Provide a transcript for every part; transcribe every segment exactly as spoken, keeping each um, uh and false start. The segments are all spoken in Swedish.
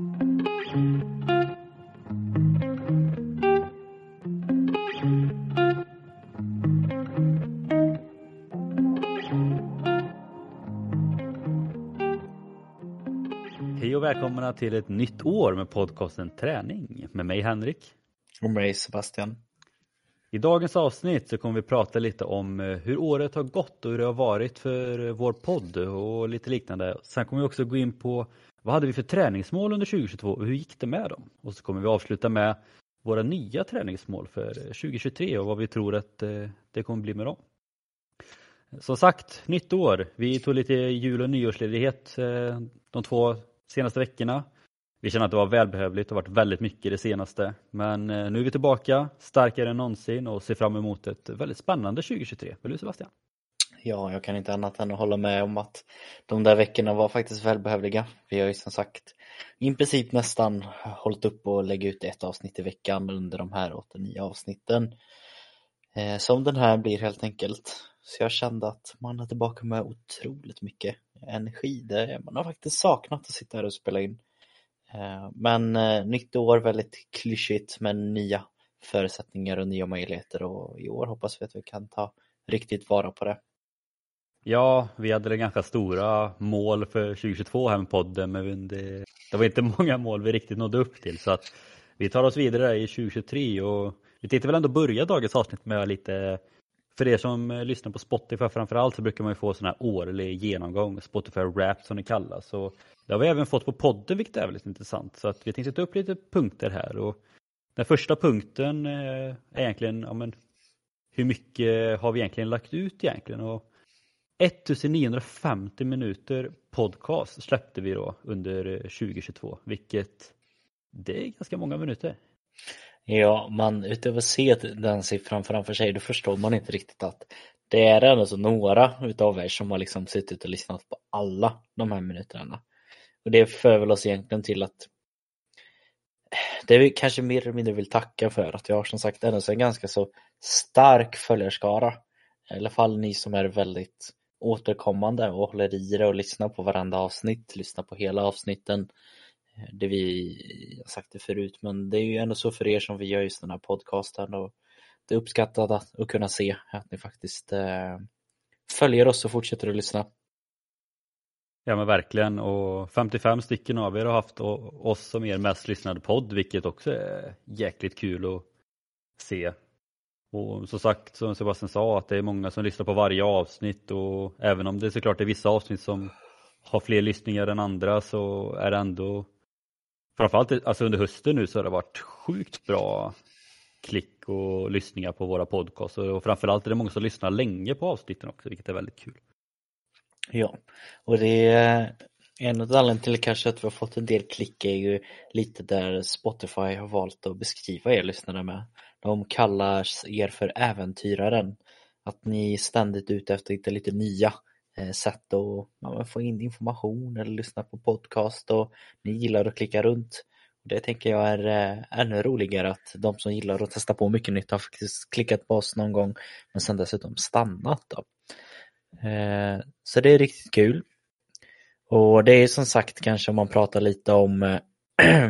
Hej och välkomna till ett nytt år med podcasten Träning med mig Henrik. Och mig Sebastian. I dagens avsnitt så kommer vi prata lite om hur året har gått och hur det har varit för vår podd och lite liknande. Sen kommer vi också gå in på vad hade vi för träningsmål under tjugohundratjugotvå och hur gick det med dem? Och så kommer vi avsluta med våra nya träningsmål för tjugohundratjugotre och vad vi tror att det kommer bli med dem. Som sagt, nytt år. Vi tog lite jul- och nyårsledighet de två senaste veckorna. Vi känner att det var välbehövligt, det har varit väldigt mycket det senaste. Men nu är vi tillbaka, starkare än någonsin och ser fram emot ett väldigt spännande tjugohundratjugotre. Vill du, Sebastian? Ja, jag kan inte annat än att hålla med om att de där veckorna var faktiskt välbehövliga. Vi har ju som sagt i princip nästan hållit upp och lägga ut ett avsnitt i veckan under de här åttionio avsnitten. Som den här blir helt enkelt. Så jag kände att man är tillbaka med otroligt mycket energi. Man har faktiskt saknat att sitta här och spela in. Men eh, nytt år, väldigt klyschigt, men nya förutsättningar och nya möjligheter, och i år hoppas vi att vi kan ta riktigt vara på det. Ja, vi hade ganska stora mål för tjugohundratjugotvå här med podden, men det, det var inte många mål vi riktigt nådde upp till, så att vi tar oss vidare i tjugohundratjugotre och vi tänkte väl ändå börja dagens avsnitt med lite, för er som lyssnar på Spotify framförallt så brukar man ju få sån här årlig genomgång, Spotify Wrapped som det kallas, och det har vi även fått på podden, vilket är väldigt intressant. Så att vi tänkte ta upp lite punkter här. Och den första punkten är egentligen, ja men, hur mycket har vi egentligen lagt ut egentligen? Och ettusenniohundrafemtio minuter podcast släppte vi då under tjugohundratjugotvå, vilket det är ganska många minuter. Ja, man utöver att se den siffran framför sig, då förstår man inte riktigt att det är ändå så några utav er som har liksom suttit och lyssnat på alla de här minuterna. Och det för väl oss egentligen till att det vi kanske mer eller mindre vill tacka för, att jag har som sagt ändå en ganska så stark följarskara. I alla fall ni som är väldigt återkommande och håller i det och lyssnar på varandra avsnitt, lyssnar på hela avsnitten. Det vi har sagt det förut, men det är ju ändå så för er som vi gör just den här podcasten, och det är uppskattat att, att kunna se att ni faktiskt eh, följer oss och fortsätter att lyssna. Ja men verkligen, och femtiofem stycken av er har haft oss som er mest lyssnade podd, vilket också är jäkligt kul att se. Och som sagt, som Sebastian sa, att det är många som lyssnar på varje avsnitt, och även om det såklart är vissa avsnitt som har fler lyssningar än andra, så är det ändå framförallt alltså under hösten nu så har det varit sjukt bra klick och lyssningar på våra podcast, och framförallt är det många som lyssnar länge på avsnitten också, vilket är väldigt kul. Ja, och det är en av anledningarna till kanske att vi har fått en del klick är ju lite där Spotify har valt att beskriva er lyssnare med. De kallar er för äventyraren. Att ni ständigt är ute efter att hitta lite nya sätt att ja, få in information eller lyssna på podcast, och ni gillar att klicka runt. Det tänker jag är ännu roligare, att de som gillar att testa på mycket nytt har faktiskt klickat på oss någon gång, men sen dessutom stannat då. Så det är riktigt kul. Och det är som sagt kanske om man pratar lite om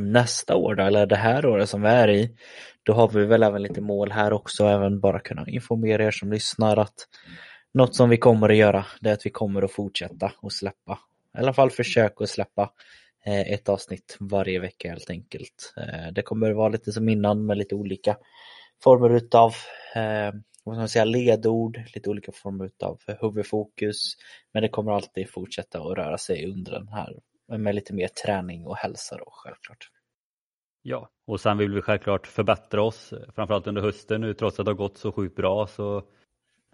nästa år då, eller det här året som vi är i, då har vi väl även lite mål här också, även bara kunna informera er som lyssnar att något som vi kommer att göra, det är att vi kommer att fortsätta och släppa, i alla fall försöka att släppa ett avsnitt varje vecka helt enkelt. Det kommer att vara lite som innan med lite olika former utav vad ska man säga, ledord, lite olika former av huvudfokus, men det kommer alltid fortsätta att röra sig under den här med lite mer träning och hälsa då, självklart. Ja, och sen vill vi självklart förbättra oss, framförallt under hösten nu, trots att det har gått så sjukt bra så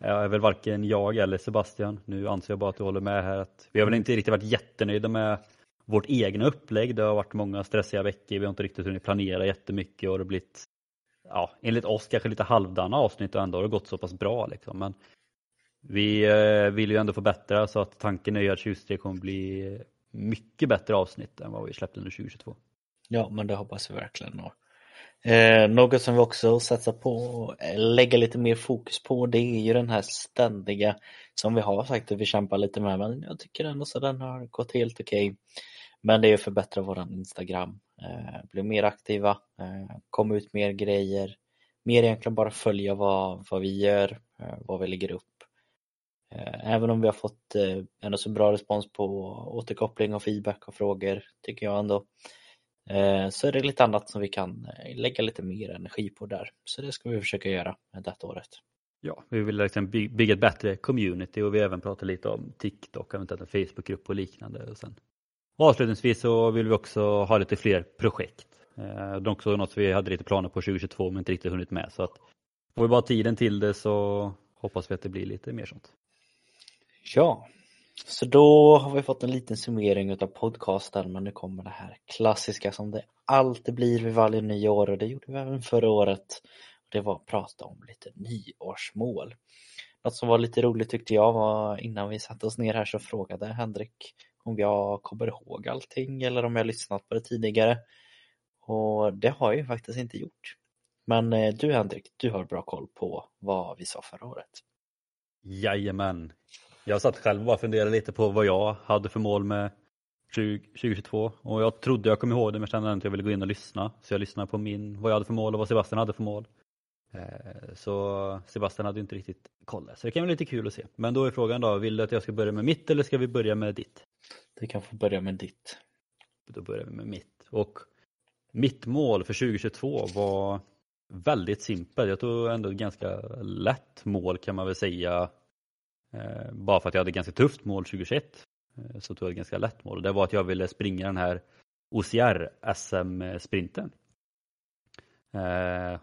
är väl varken jag eller Sebastian, nu anser jag bara att du håller med här, att vi har väl inte riktigt varit jättenöjda med vårt egna upplägg, det har varit många stressiga veckor, vi har inte riktigt hunnit planera jättemycket och det har blivit ja, enligt oss kanske lite halvdana avsnitt, och ändå har det gått så pass bra liksom. Men vi eh, vill ju ändå förbättra, så att tanken är att tjugohundratjugotre kommer bli mycket bättre avsnitt än vad vi släppte under tjugohundratjugotvå. Ja, men det hoppas vi verkligen. Eh, något som vi också satsar på och lägger lite mer fokus på, det är ju den här ständiga som vi har sagt att vi kämpar lite med, men jag tycker ändå så den har gått helt okej. Men det är att förbättra våran Instagram. Eh, bli mer aktiva. Eh, kom ut mer grejer. Mer egentligen bara följa vad, vad vi gör. Eh, vad vi lägger upp. Eh, även om vi har fått eh, ändå så bra respons på återkoppling och feedback och frågor. Tycker jag ändå. Eh, så är det lite annat som vi kan lägga lite mer energi på där. Så det ska vi försöka göra detta året. Ja, vi vill liksom bygga ett bättre community och vi även pratar lite om TikTok, eventuellt en Facebookgrupp och liknande. Och sen avslutningsvis så vill vi också ha lite fler projekt. Det är också något vi hade lite planer på tjugohundratjugotvå men inte riktigt hunnit med. Så att får vi bara tiden till det så hoppas vi att det blir lite mer sånt. Ja, så då har vi fått en liten summering av podcasten, men nu kommer det här klassiska som det alltid blir vid varje nyår, och det gjorde vi även förra året. Det var att prata om lite nyårsmål. Något som var lite roligt tyckte jag var innan vi satte oss ner här så frågade Henrik om jag kommer ihåg allting eller om jag lyssnat på det tidigare. Och det har jag ju faktiskt inte gjort. Men du Henrik, du har bra koll på vad vi sa förra året. Jajamän. Jag satt själv och bara funderade lite på vad jag hade för mål med tjugohundratjugotvå. Och jag trodde jag kom ihåg det men kände att jag ville gå in och lyssna. Så jag lyssnade på min, vad jag hade för mål och vad Sebastian hade för mål. Så Sebastian hade inte riktigt koll. Så det kan vara lite kul att se. Men då är frågan då, vill du att jag ska börja med mitt eller ska vi börja med ditt? Det kan få börja med ditt. Då börjar vi med mitt. Och mitt mål för tjugohundratjugotvå var väldigt simpelt. Jag tog ändå ett ganska lätt mål kan man väl säga. Bara för att jag hade ett ganska tufft mål tjugohundratjugoett. Så tog jag ett ganska lätt mål. Det var att jag ville springa den här O C R S M-sprinten.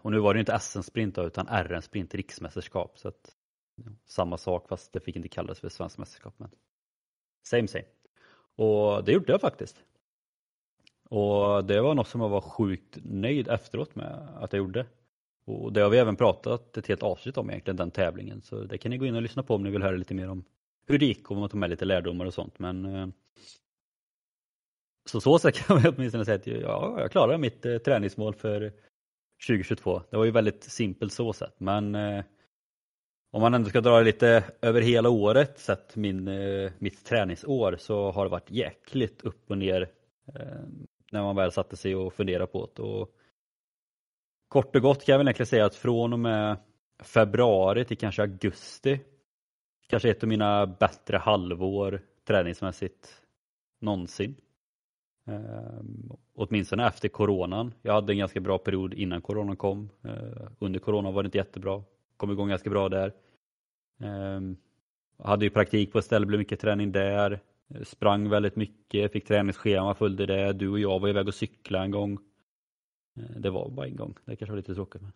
Och nu var det inte S M-sprint utan R M-sprint, riksmästerskap. Så att, ja, samma sak fast det fick inte kallas för svensk mästerskap. Men same same. Och det gjorde jag faktiskt. Och det var något som jag var sjukt nöjd efteråt med att jag gjorde. Och det har vi även pratat ett helt avsnitt om egentligen, den tävlingen. Så det kan ni gå in och lyssna på om ni vill höra lite mer om hur det gick och om man tog med lite lärdomar och sånt. Men så så kan jag åtminstone säga att ja, jag klarade mitt eh, träningsmål för tjugohundratjugotvå. Det var ju väldigt simpelt så sett. Men eh, om man ändå ska dra lite över hela året så att min, eh, mitt träningsår, så har det varit jäkligt upp och ner eh, när man väl satte sig och funderade på det. Och kort och gott kan jag väl egentligen säga att från och med februari till kanske augusti, kanske ett av mina bättre halvår träningsmässigt någonsin. Eh, åtminstone efter coronan. Jag hade en ganska bra period innan coronan kom. Eh, under coronan var det inte jättebra. Kom igång ganska bra där. Eh, hade ju praktik på ett ställe, blev mycket träning där. Eh, sprang väldigt mycket, fick träningsschema, följde det. Du och jag var iväg och cykla en gång. Eh, det var bara en gång. Det kanske var lite tråkigt. Men...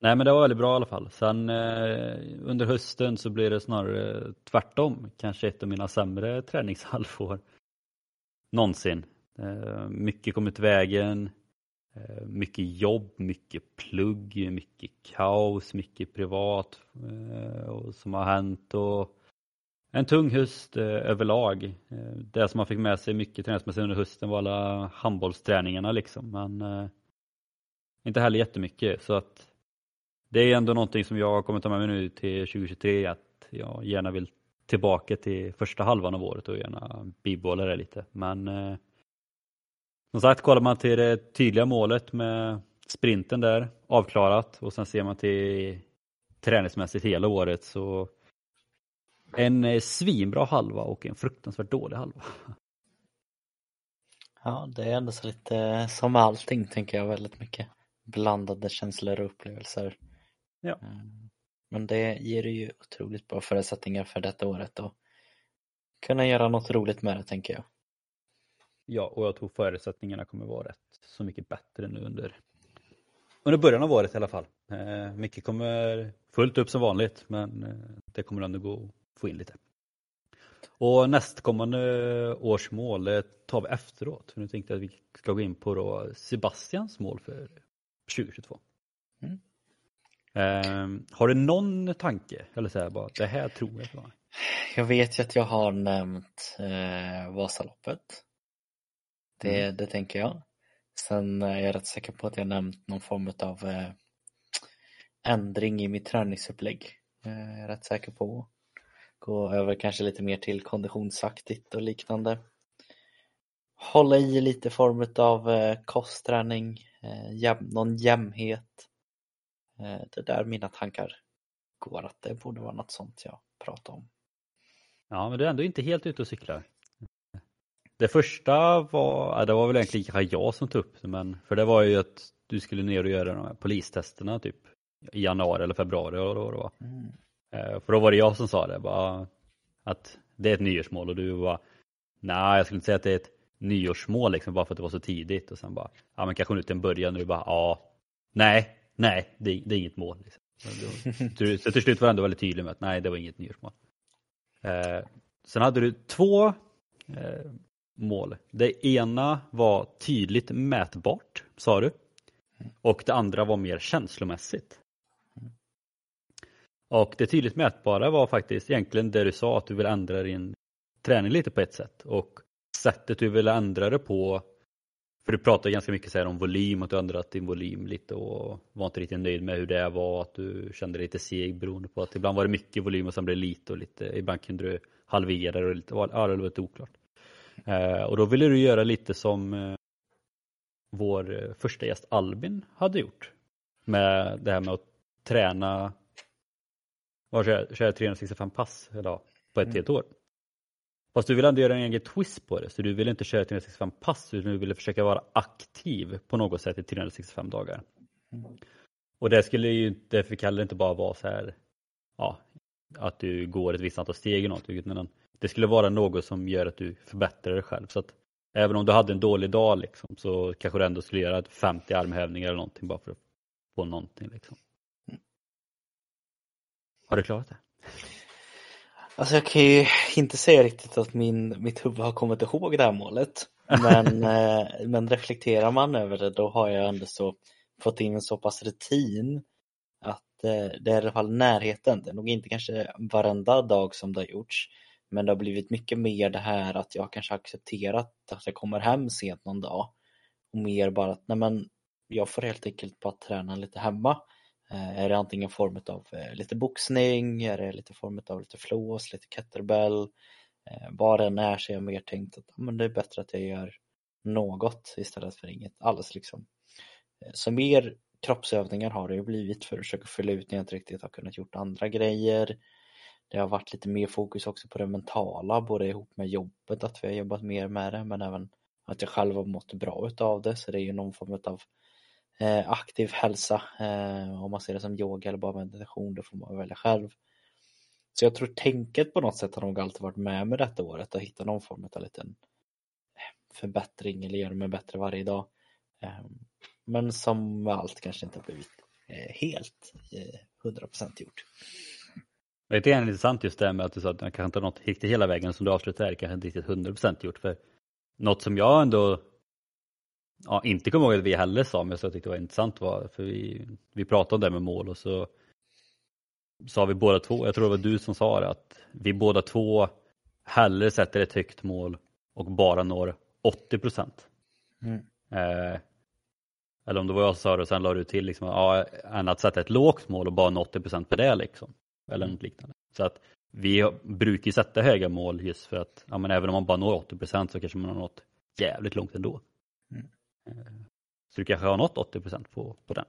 Nej, men det var väldigt bra i alla fall. Sen eh, under hösten så blev det snarare eh, tvärtom. Kanske ett av mina sämre träningshalvår någonsin. Mycket kommit vägen, mycket jobb, mycket plugg, mycket kaos, mycket privat som har hänt och en tung höst överlag. Det som man fick med sig mycket träningsmässigt under hösten var alla handbollsträningarna liksom, men inte heller jättemycket. Så att det är ändå någonting som jag kommer ta med mig nu till tjugohundratjugotre, att jag gärna vill tillbaka till första halvan av året och gärna bibehålla det lite. Men eh, som sagt, kollar man till det tydliga målet med sprinten där, avklarat, och sen ser man till träningsmässigt hela året, så en svinbra halva och en fruktansvärt dålig halva. Ja, det är ändå så lite som allting, tänker jag, väldigt mycket blandade känslor och upplevelser. Ja. Men det ger ju otroligt bra förutsättningar för detta året och kunna göra något roligt med det, tänker jag. Ja, och jag tror förutsättningarna kommer vara rätt så mycket bättre nu under, under början av året i alla fall. Eh, mycket kommer fullt upp som vanligt, men eh, det kommer ändå gå att få in lite. Och nästkommande års mål tar vi efteråt. För nu tänkte jag att vi ska gå in på då Sebastians mål för tjugohundratjugotvå. Mm. Um, har du någon tanke? Eller så här, bara, det här tror jag var. Jag vet ju att jag har nämnt eh, Vasaloppet. Det, mm. det tänker jag. Sen är jag rätt säker på att jag nämnt någon form av eh, ändring i mitt träningsupplägg. Jag är rätt säker på. Gå över kanske lite mer till konditionsaktigt och liknande. hålla i lite form av eh, kostträning, eh, jäm, någon jämnhet. Eh, det där mina tankar går att det borde vara något sånt jag pratar om. Ja, men du är ändå inte helt ute och cyklar. Det första var, det var väl egentligen jag som tog upp det, men för det var ju att du skulle ner och göra de här polistesterna typ i januari eller februari eller vad det var. Mm. För då var det jag som sa det, bara att det är ett nyårsmål, och du bara, nej jag skulle inte säga att det är ett nyårsmål liksom, bara för att det var så tidigt, och sen bara, ja men kanske nu till en början, och du bara, ja, nej, nej, det, det är inget mål liksom. Så, så till slut var jag ändå väldigt tydlig med att nej, det var inget nyårsmål. Eh, sen hade du två eh, mål. Det ena var tydligt mätbart, sa du. Och det andra var mer känslomässigt. Och det tydligt mätbara var faktiskt egentligen det du sa, att du vill ändra din träning lite på ett sätt. Och sättet du vill ändra det på, för du pratade ganska mycket så här om volym, att du ändrat din volym lite och var inte riktigt nöjd med hur det var, att du kände dig lite seg beroende på att ibland var det mycket volym och sen blev det lite, och lite, ibland kunde du halvera det och lite, ja, det var lite oklart. Eh, och då ville du göra lite som eh, vår första gäst Albin hade gjort, med det här med att träna vad jag, köra trehundrasextiofem pass eller, på ett mm. helt år. Fast du ville ändå göra en egen twist på det, så du ville inte köra trehundrasextiofem pass, utan du ville försöka vara aktiv på något sätt i trehundrasextiofem dagar. Mm. Och det skulle ju inte, för kallade inte bara vara så här, ja, att du går ett visst antal steg eller något, utan det skulle vara något som gör att du förbättrar dig själv. Så att även om du hade en dålig dag liksom, så kanske du ändå skulle göra femtio armhävningar eller någonting, bara för att få någonting liksom. Mm. Har du klarat det? Alltså jag kan ju inte säga riktigt att min, mitt huvud har kommit ihåg det här målet. Men, eh, men reflekterar man över det, då har jag ändå så, fått in en så pass rutin att eh, det är i alla fall närheten. Det är nog inte kanske varenda dag som det har gjorts. Men det har blivit mycket mer det här att jag kanske accepterat att jag kommer hem sent någon dag. Och mer bara att nej men, jag får helt enkelt bara träna lite hemma. Är det antingen form av lite boxning, är det lite form av lite flås, lite kettlebell. Vad den är, så är jag mer tänkt att men det är bättre att jag gör något istället för inget alls liksom. Så mer kroppsövningar har det ju blivit för att försöka fylla ut när jag inte riktigt har kunnat gjort andra grejer. Det har varit lite mer fokus också på det mentala, både ihop med jobbet, att vi har jobbat mer med det, men även att jag själv har mått bra utav det. Så det är ju någon form av Eh, aktiv hälsa, eh, om man ser det som yoga eller bara meditation, då får man välja själv. Så jag tror tänket på något sätt har nog alltid varit med med detta året, att hitta någon form av liten förbättring eller göra mig bättre varje dag. Eh, men som allt kanske inte har blivit eh, helt eh, hundra procent gjort. Det är intressant just det med att du sa att jag kanske inte har något riktigt hela vägen, som du avslutar här, kanske inte riktigt hundra procent gjort. För något som jag ändå Ja, inte kommer ihåg att vi heller sa, men så jag tyckte det var intressant var, för vi, vi pratade om det med mål, och så sa vi båda två, jag tror det var du som sa det, att vi båda två hellre sätter ett högt mål och bara når åttio procent. Mm. Eh, eller om det var jag som sa det, och sen la du till liksom, ja, än att sätta ett lågt mål och bara nå åttio procent på det liksom, eller något liknande. Så att vi brukar ju sätta höga mål just för att, ja men även om man bara når åttio procent så kanske man har nått jävligt långt ändå. Mm. Så du kanske har nått åttio procent på, på den.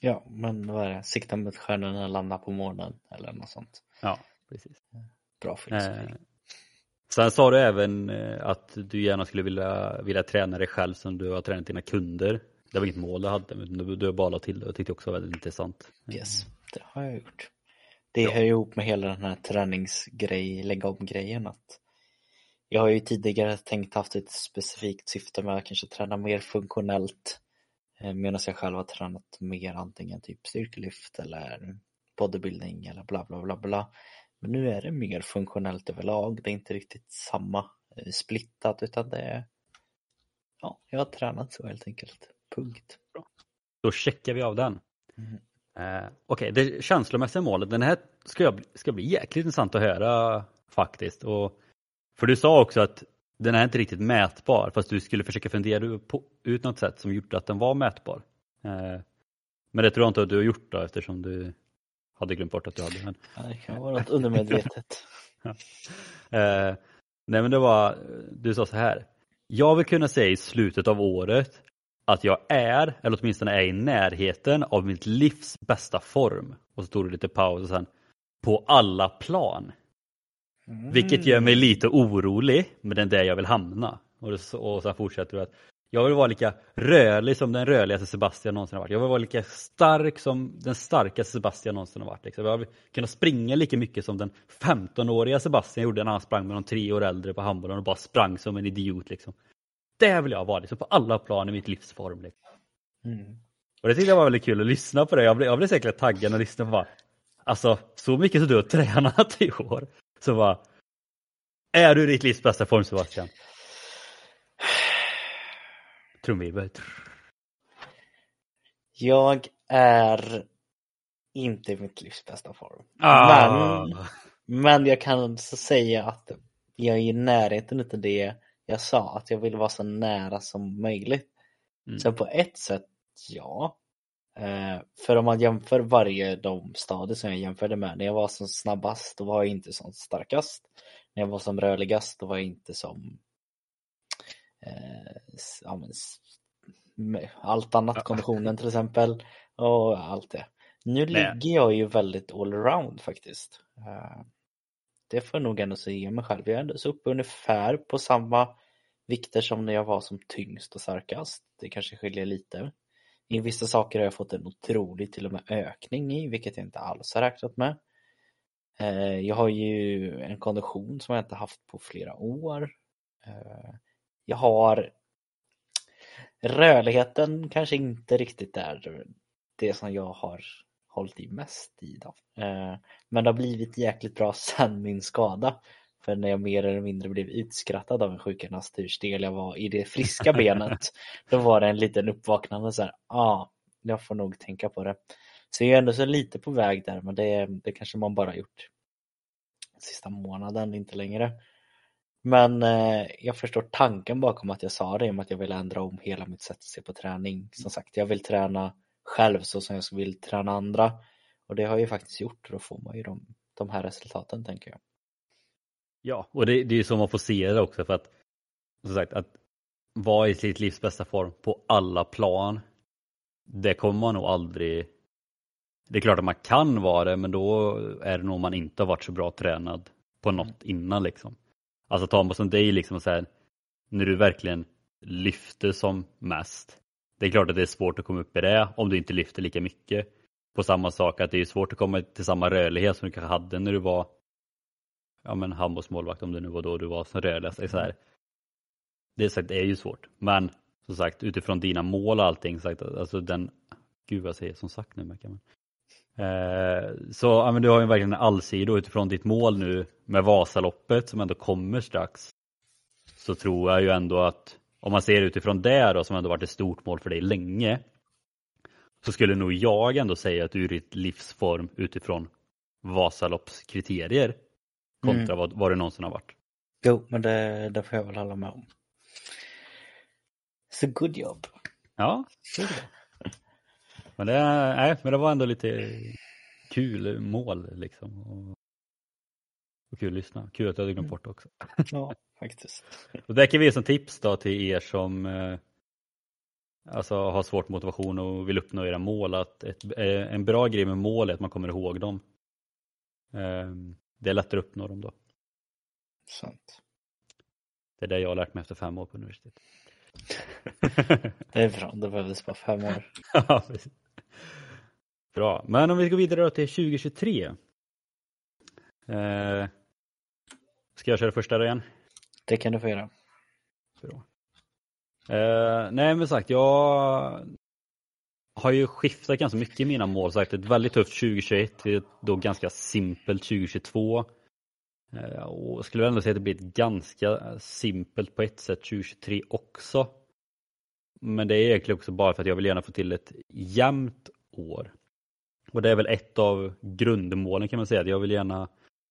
Ja, men vad är det? Sikta mot stjärnorna och landa på månen eller något sånt. Ja, precis. Bra filosofi. Eh, sen sa du även att du gärna skulle vilja, vilja träna dig själv som du har tränat dina kunder. Det var inget mål du hade, men du, du bara la till det, och tyckte också var väldigt intressant. Yes, det har jag gjort. Det ja. Hör ihop med hela den här träningsgrej, lägga om grejen att jag har ju tidigare tänkt haft ett specifikt syfte med att kanske träna mer funktionellt, medan jag själv har tränat mer antingen typ styrkelyft eller bodybuilding eller bla bla bla bla. Men nu är det mer funktionellt överlag. Det är inte riktigt samma splittat, utan det är, ja, jag har tränat så helt enkelt. Punkt. Bra. Då checkar vi av den. Mm. Eh, Okej, okay. Det känslomässiga målet. Den här ska, jag, ska bli jäkligt intressant att höra faktiskt, och för du sa också att den är inte riktigt mätbar, fast du skulle försöka fundera på, ut något sätt som gjorde att den var mätbar. Eh, men det tror jag inte att du har gjort då, eftersom du hade glömt bort att du hade den. Ja, det kan vara något undermedvetet. ja. eh, nej men det var, du sa så här. Jag vill kunna säga i slutet av året att jag är, eller åtminstone är i närheten av mitt livs bästa form. Och så tog det lite paus och sen på alla plan. Mm. Vilket gör mig lite orolig, men det är där jag vill hamna. Och så, och så fortsätter du att jag vill vara lika rörlig som den rörligaste Sebastian någonsin har varit. Jag vill vara lika stark som den starkaste Sebastian någonsin har varit. Liksom. Jag vill kunna springa lika mycket som den femtonåriga Sebastian gjorde när han sprang med de tre år äldre på handbollen och bara sprang som en idiot. Liksom. Där vill jag vara liksom, på alla plan i mitt livsform. Liksom. Mm. Och det tyckte jag var väldigt kul att lyssna på det. Jag blev, jag blev säkert taggad och lyssna på bara, alltså så mycket som du har tränat i år. Så bara, är du i ditt livs bästa form Sebastian? Trumvirvel. Jag är inte mitt livs bästa form. Ah. Men, men jag kan så säga att jag är i närheten av det jag sa. Att jag vill vara så nära som möjligt. Mm. Så på ett sätt, ja. För om man jämför varje de stadier som jag jämförde med. När jag var som snabbast, då var jag inte som starkast. När jag var som rörligast, då var jag inte som... allt annat, konditionen till exempel och allt det. Nu ligger jag ju väldigt allround faktiskt. Det får jag nog ändå se mig själv. Jag är ändå så uppe ungefär på samma vikter som när jag var som tyngst och starkast. Det kanske skiljer lite. I vissa saker har jag fått en otrolig till och med ökning i, vilket jag inte alls har räknat med. Jag har ju en kondition som jag inte haft på flera år. Jag har rörligheten kanske inte riktigt där det som jag har hållit i mest i då. Men det har blivit jäkligt bra sedan min skada. För när jag mer eller mindre blev utskrattad av en sjukgymnastyrsdel jag var i det friska benet. Då var det en liten uppvaknande så här, ja, ah, jag får nog tänka på det. Så jag är ändå så lite på väg där, men det, det kanske man bara gjort sista månaden, inte längre. Men eh, jag förstår tanken bakom att jag sa det, om att jag vill ändra om hela mitt sätt att se på träning. Som sagt, jag vill träna själv så som jag vill träna andra. Och det har jag ju faktiskt gjort, och då får man ju de, de här resultaten, tänker jag. Ja, och det, det är ju så man får se det också. För att, som sagt, att vara i sitt livs bästa form på alla plan, det kommer man nog aldrig... Det är klart att man kan vara det, men då är det nog man inte har varit så bra tränad på något innan, liksom. Alltså ta mig som dig liksom så här, när du verkligen lyfter som mest. Det är klart att det är svårt att komma upp i det om du inte lyfter lika mycket. På samma sak att det är svårt att komma till samma rörlighet som du kanske hade när du var ja men handbollsmålvakt, om det nu var då du var som rörligast. Det är, så här, det, är sagt, det är ju svårt. Men som sagt, utifrån dina mål och allting, sagt, alltså den, gud vad jag säger som sagt nu märker man. Så ja, men du har ju verkligen en allsida utifrån ditt mål nu med Vasaloppet som ändå kommer strax. Så tror jag ju ändå att om man ser utifrån det då, som ändå varit ett stort mål för dig länge, så skulle nog jag ändå säga att du är ditt livsform utifrån Vasaloppskriterier kontra mm. vad, vad det någonsin har varit. Jo, men det, det får jag väl hålla med om. Så good job. Ja, det är det. Men det, nej, men det var ändå lite kul mål liksom. Och, och kul att lyssna. Kul att jag hade glömt bort också. Ja, faktiskt. Och det kan vi ge som tips då till er som eh, alltså har svårt motivation och vill uppnå era mål. Att ett, eh, en bra grej med mål är att man kommer ihåg dem. Eh, det är lättare att uppnå dem då. Sant. Det är det jag har lärt mig efter fem år på universitetet. Det är bra, det behövdes bara fem år. Ja, precis. Bra, men om vi går vidare då till tjugo tjugotre. Eh, ska jag köra första då igen? Det kan du få göra. Bra. Eh, nej men sagt, jag har ju skiftat ganska mycket i mina mål. Sagt, ett väldigt tufft tjugo tjugoett, ett då ganska simpelt tjugo tjugotvå. Eh, och skulle jag ändå säga att det blir ganska simpelt på ett sätt tjugo tjugotre också. Men det är egentligen också bara för att jag vill gärna få till ett jämnt år. Och det är väl ett av grundmålen kan man säga. Jag vill gärna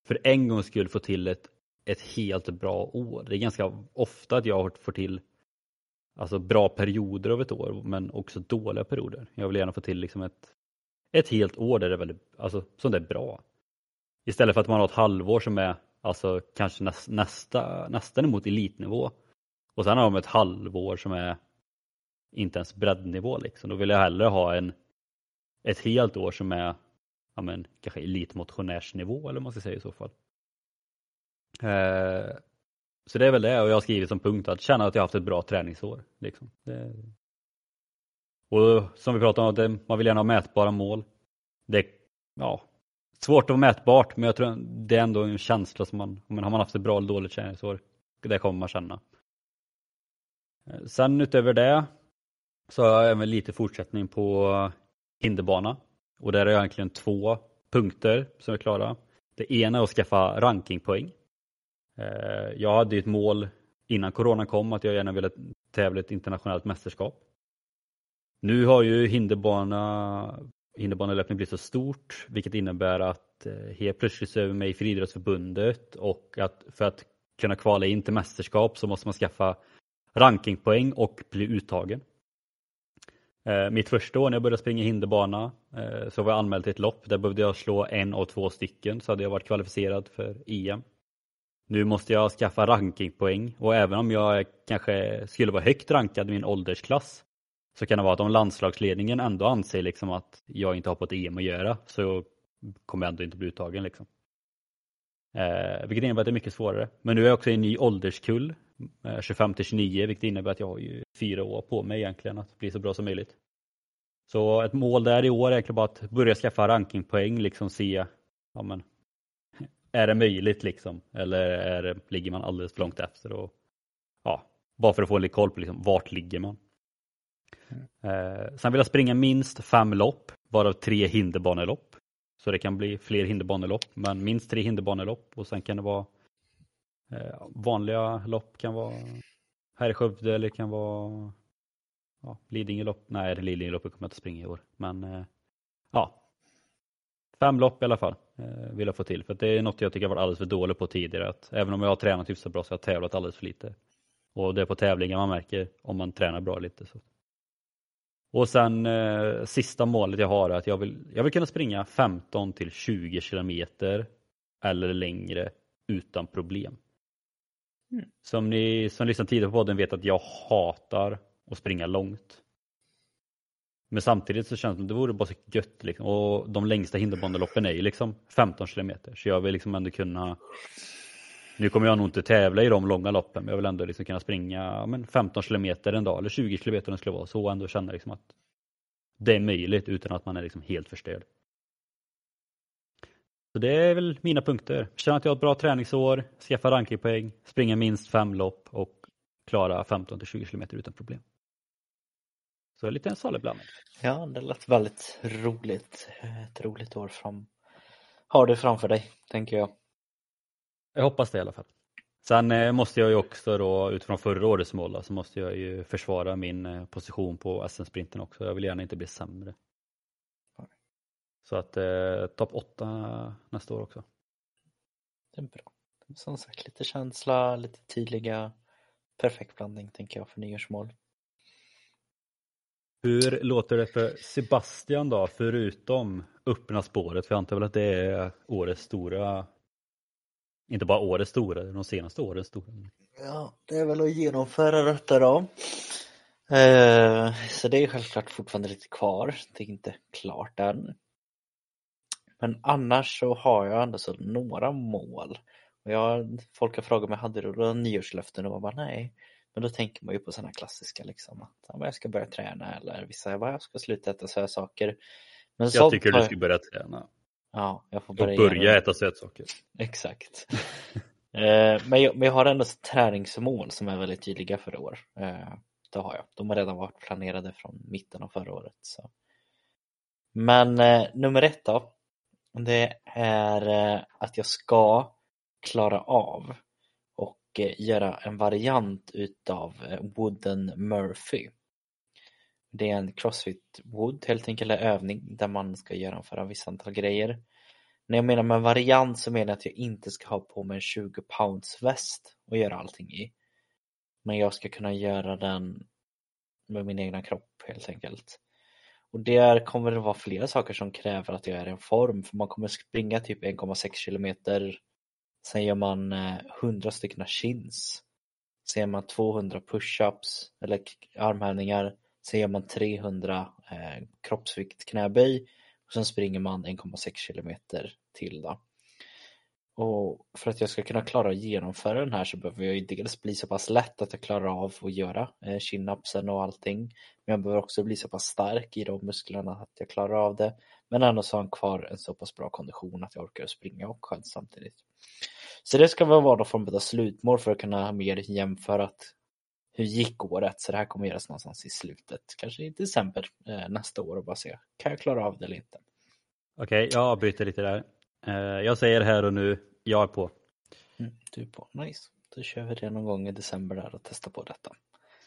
för en gång skulle få till ett, ett helt bra år. Det är ganska ofta att jag får till alltså bra perioder av ett år, men också dåliga perioder. Jag vill gärna få till liksom ett, ett helt år där det är, väldigt, alltså, som det är bra. Istället för att man har ett halvår som är alltså, kanske näst, nästa, nästan emot elitnivå. Och sen har de ett halvår som är inte ens breddnivå liksom. Då vill jag hellre ha en, ett helt år som är ja men, kanske elitmotionärsnivå eller vad man ska säga i så fall. Eh, så det är väl det. Och jag har skrivit som punkt att känna att jag har haft ett bra träningsår. Liksom. Det... Och som vi pratade om, man vill gärna ha mätbara mål. Det är ja, svårt att vara mätbart, men jag tror det är ändå en känsla som man, men har man haft ett bra eller dåligt träningsår, det kommer man känna. Sen utöver det så har jag även lite fortsättning på hinderbana. Och där är egentligen två punkter som är klara. Det ena är att skaffa rankingpoäng. Jag hade ju ett mål innan corona kom att jag gärna ville tävla ett internationellt mästerskap. Nu har ju hinderbana, hinderbanelöpning blivit så stort, vilket innebär att helt plötsligt så är vi med i Friidrottsförbundet, och att för att kunna kvala in till mästerskap så måste man skaffa rankingpoäng och bli uttagen. Eh, mitt första år när jag började springa hinderbana eh, så var jag anmäld till ett lopp. Där behövde jag slå en och två stycken, så hade jag varit kvalificerad för E M. Nu måste jag skaffa rankingpoäng, och även om jag kanske skulle vara högt rankad i min åldersklass, så kan det vara att om landslagsledningen ändå anser liksom att jag inte har på ett E M att göra, så kommer jag ändå inte bli uttagen. Liksom. Eh, vilket innebär att det är mycket svårare. Men nu är jag också i en ny ålderskull, eh, tjugofem till tjugonio, vilket innebär att jag har ju fyra år på mig egentligen att bli så bra som möjligt. Så ett mål där i år är egentligen bara att börja skaffa rankingpoäng, liksom se, ja men, är det möjligt liksom? Eller är det, ligger man alldeles för långt efter? Och, ja, bara för att få en lite koll på liksom, vart ligger man? Eh, sen vill jag springa minst fem lopp, varav tre hinderbanelopp. Så det kan bli fler hinderbanelopp, men minst tre hinderbanelopp. Och sen kan det vara eh, vanliga lopp, kan vara här i Skövde, eller kan vara ja, Lidingelopp. Nej, Lidingeloppet kommer jag inte springa i år. Men eh, ja, fem lopp i alla fall eh, vill jag få till. För det är något jag tycker jag varit alldeles för dålig på tidigare. Att även om jag har tränat hyfsat så bra, så har jag tävlat alldeles för lite. Och det är på tävlingar man märker om man tränar bra lite så. Och sen eh, sista målet jag har är att jag vill, jag vill kunna springa femton till tjugo kilometer eller längre utan problem. Mm. Som ni som lyssnar tidigare på podden vet att jag hatar att springa långt. Men samtidigt så känns det som det vore bara så gött. Liksom. Och de längsta hinderbaneloppen är ju liksom femton kilometer. Så jag vill liksom ändå kunna, nu kommer jag nog inte tävla i de långa loppen, men jag vill ändå liksom kunna springa men femton kilometer en dag, eller tjugo kilometer den skulle vara, så ändå känna liksom att det är möjligt utan att man är liksom helt förstörd. Så det är väl mina punkter. Känna att jag har ett bra träningsår, skaffa rankingpoäng, springa minst fem lopp och klara femton till tjugo kilometer utan problem. Så lite en salig blandning. Ja, det låter väldigt roligt. Ett roligt år fram. Har du framför dig, tänker jag. Jag hoppas det i alla fall. Sen eh, måste jag ju också då, utifrån förra årets mål, så måste jag ju försvara min eh, position på S M-sprinten också. Jag vill gärna inte bli sämre. Nej. Så att eh, topp åtta nästa år också. Det är bra. Som sagt, lite känsla, lite tydliga, perfekt blandning tänker jag för nyårsmål. Hur låter det för Sebastian då, förutom öppna spåret? För jag antar väl att det är årets stora... Inte bara årets stora, de senaste årens stora. Ja, det är väl att genomföra detta då. Eh, så det är självklart fortfarande lite kvar. Det är inte klart än. Men annars så har jag ändå så några mål. Och jag, folk har frågat mig, hade du då nyårslöften? Och jag bara, nej. Men då tänker man ju på sådana klassiska liksom. Att ja, jag ska börja träna. Eller vissa, jag, jag ska sluta äta sådana saker. Men jag sånt tycker du ska börja träna. Ja, jag får börja, börja äta sötsaker. Exakt. eh, men, jag, men jag har ändå träningsmål som är väldigt tydliga för år. Eh, det har jag. De har redan varit planerade från mitten av förra året. Så. Men eh, nummer ett då. Det är eh, att jag ska klara av och eh, göra en variant utav eh, Wooden Murphy. Det är en CrossFit Wood, helt enkelt en övning där man ska genomföra vissa antal grejer. När jag menar med en variant så menar jag att jag inte ska ha på mig en tjugo pounds väst och göra allting i. Men jag ska kunna göra den med min egna kropp helt enkelt. Och där kommer det vara flera saker som kräver att jag är i en form. För man kommer springa typ ett komma sex kilometer. Sen gör man hundra stycken chins. så gör man tvåhundra push-ups eller armhävningar, så gör man trehundra eh, kroppsvikt knäböj och sen springer man en komma sex kilometer till då. Och för att jag ska kunna klara att genomföra den här så behöver jag ju dels bli så pass lätt att jag klarar av att göra chin-upsen och allting. Men jag behöver också bli så pass stark i de musklerna att jag klarar av det. Men annars har han kvar en så pass bra kondition att jag orkar springa och skönt samtidigt. Så det ska väl vara någon form av slutmål för att kunna mer jämföra att hur gick året. Så det här kommer göras någonstans i slutet. Kanske i december nästa år och bara se, kan jag klara av det eller inte? Okej, okay, jag byter lite där. Jag säger här och nu, jag är på. Mm, du är på, nice. Då kör vi det någon gång i december där och testar på detta.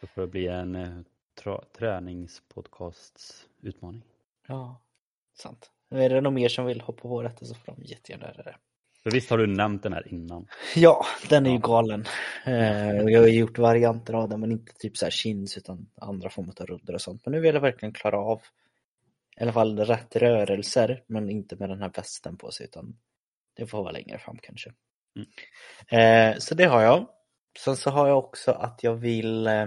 Så får det bli en eh, tra- träningspodcasts-utmaning. Ja, sant. Är det någon mer som vill hoppa på detta så får de jättegärna göra det. För visst har du nämnt den här innan? Ja, den är ju galen. Eh, jag har gjort varianter av den, men inte typ så här chins utan andra former av runder och sånt. Men nu vill jag verkligen klara av i alla fall rätt rörelser, men inte med den här västen på sig, utan det får vara längre fram kanske. Mm. Eh, så det har jag. Sen så har jag också att jag vill eh,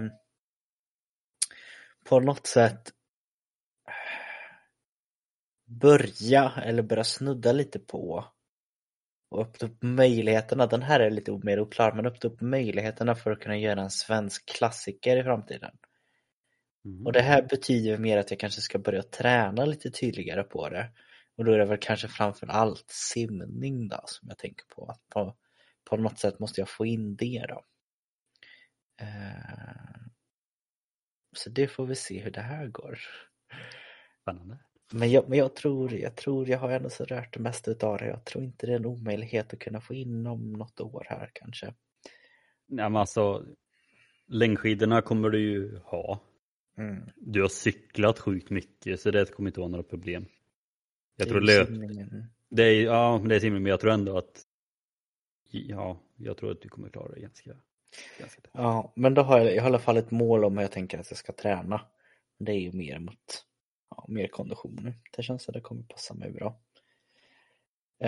på något sätt börja eller börja snudda lite på och öppna upp möjligheterna. Den här är lite mer oklar, men öppna upp möjligheterna för att kunna göra en svensk klassiker i framtiden. Mm. Och det här betyder mer att jag kanske ska börja träna lite tydligare på det. Och då är det väl kanske framförallt simning då, som jag tänker på. Att på, på något sätt måste jag få in det då. Eh, så det får vi se hur det här går. Spännande. Men jag, men jag tror, jag tror jag har ändå så rört det mesta utav det. Jag tror inte det är en omöjlighet att kunna få in om något år här kanske. Nej men alltså, längdskidorna kommer du ju ha. Mm. Du har cyklat sjukt mycket, så det kommer inte vara några problem. Jag det tror löp... det är ja, det är simning, men jag tror ändå att ja, jag tror att du kommer klara det ganska. ganska ja, men då har jag, jag har i alla fall ett mål om hur jag tänker att jag ska träna. Det är ju mer mot ja, mer konditioner. Det känns att det kommer passa mig bra.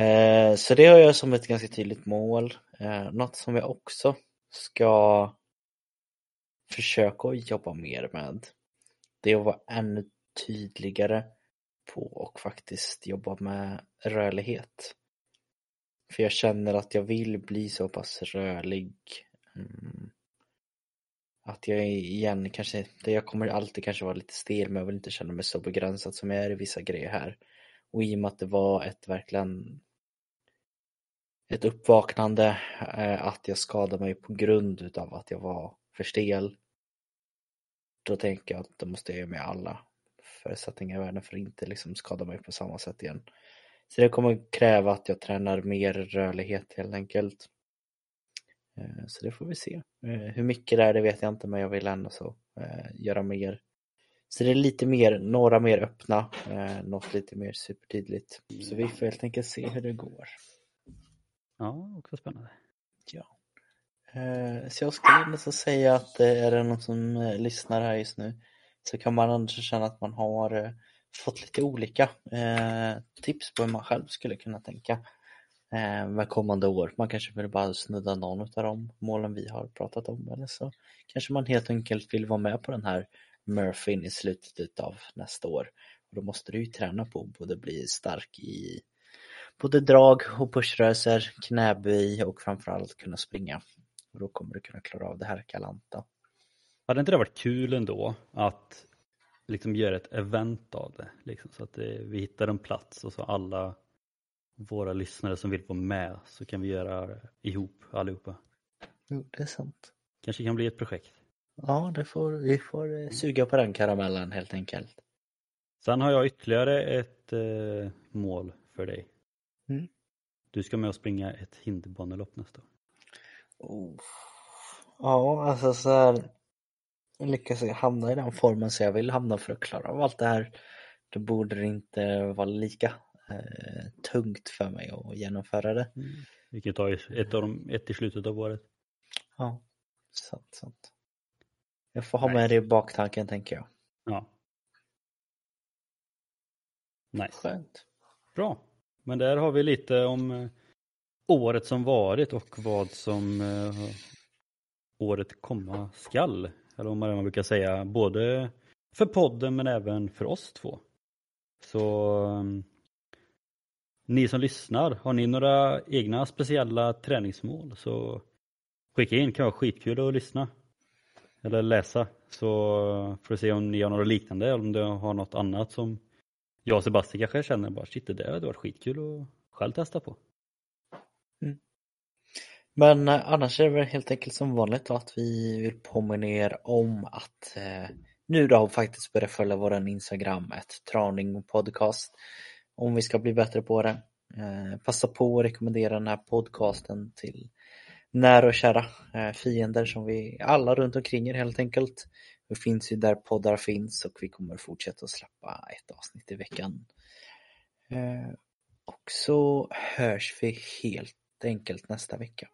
Eh, så det har jag som ett ganska tydligt mål. Eh, något som jag också ska försöka jobba mer med, det är att vara ännu tydligare på och faktiskt jobba med rörlighet. För jag känner att jag vill bli så pass rörlig att jag igen kanske, jag kommer alltid kanske vara lite stel, men jag vill inte känna mig så begränsad som jag är i vissa grejer här. Och i och med att det var ett verkligen ett uppvaknande att jag skadade mig på grund utav att jag var för stel, då tänker jag att då måste jag göra med alla förutsättningar i världen för att inte liksom skada mig på samma sätt igen. Så det kommer kräva att jag tränar mer rörlighet helt enkelt. Så det får vi se. Hur mycket det är, det vet jag inte, men jag vill ändå så göra mer. Så det är lite mer, några mer öppna, något lite mer supertydligt. Så vi får helt enkelt se hur det går. Ja, också spännande. Ja. Så jag skulle nästan säga att är det någon som lyssnar här just nu, så kan man ändå känna att man har fått lite olika tips på hur man själv skulle kunna tänka med kommande år. Man kanske vill bara snudda någon av de målen vi har pratat om, eller så kanske man helt enkelt vill vara med på den här Murphyn i slutet av nästa år. Och då måste du ju träna på att både bli stark i både drag och pushrörelser, knäböj och framförallt kunna springa. Och då kommer du kunna klara av det här kalanta. Hade inte det varit kul ändå att liksom göra ett event av det? Liksom, så att det, vi hittar en plats och så alla våra lyssnare som vill vara med, så kan vi göra det ihop allihopa. Jo, det är sant. Kanske kan bli ett projekt. Ja, det får, vi får suga på den karamellen helt enkelt. Sen har jag ytterligare ett eh, mål för dig. Mm. Du ska med och springa ett hinderbanelopp nästa år. Oh. Ja, alltså så här, lyckas jag hamna i den formen så jag vill hamna för att klara av allt det här, då borde det inte vara lika eh, tungt för mig att genomföra det. Mm. Vilket har ett av dem, ett i slutet av året. Ja, sant, sant. Jag får ha nice. Med det i baktanken, tänker jag. Ja. Nice. Skönt. Bra. Men där har vi lite om året som varit och vad som året komma skall. Eller om man brukar säga, både för podden men även för oss två. Så ni som lyssnar, har ni några egna speciella träningsmål så skicka in, det kan vara skitkul att lyssna. Eller läsa, så får vi se om ni har något liknande eller om du har något annat som jag och Sebastian kanske känner bara shit, det där hade varit skitkul att själv testa på. Mm. Men annars är det helt enkelt som vanligt att vi vill påminna er om att eh, nu då har vi faktiskt börjat följa vår Instagram, ett träning podcast, om vi ska bli bättre på det. Eh, passa på att rekommendera den här podcasten till nära och kära eh, fiender som vi alla runt omkring er helt enkelt. Vi finns ju där poddar finns och vi kommer fortsätta att släppa ett avsnitt i veckan. Eh, och så hörs vi helt enkelt nästa vecka.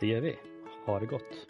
Det gör vi. Ha det gott.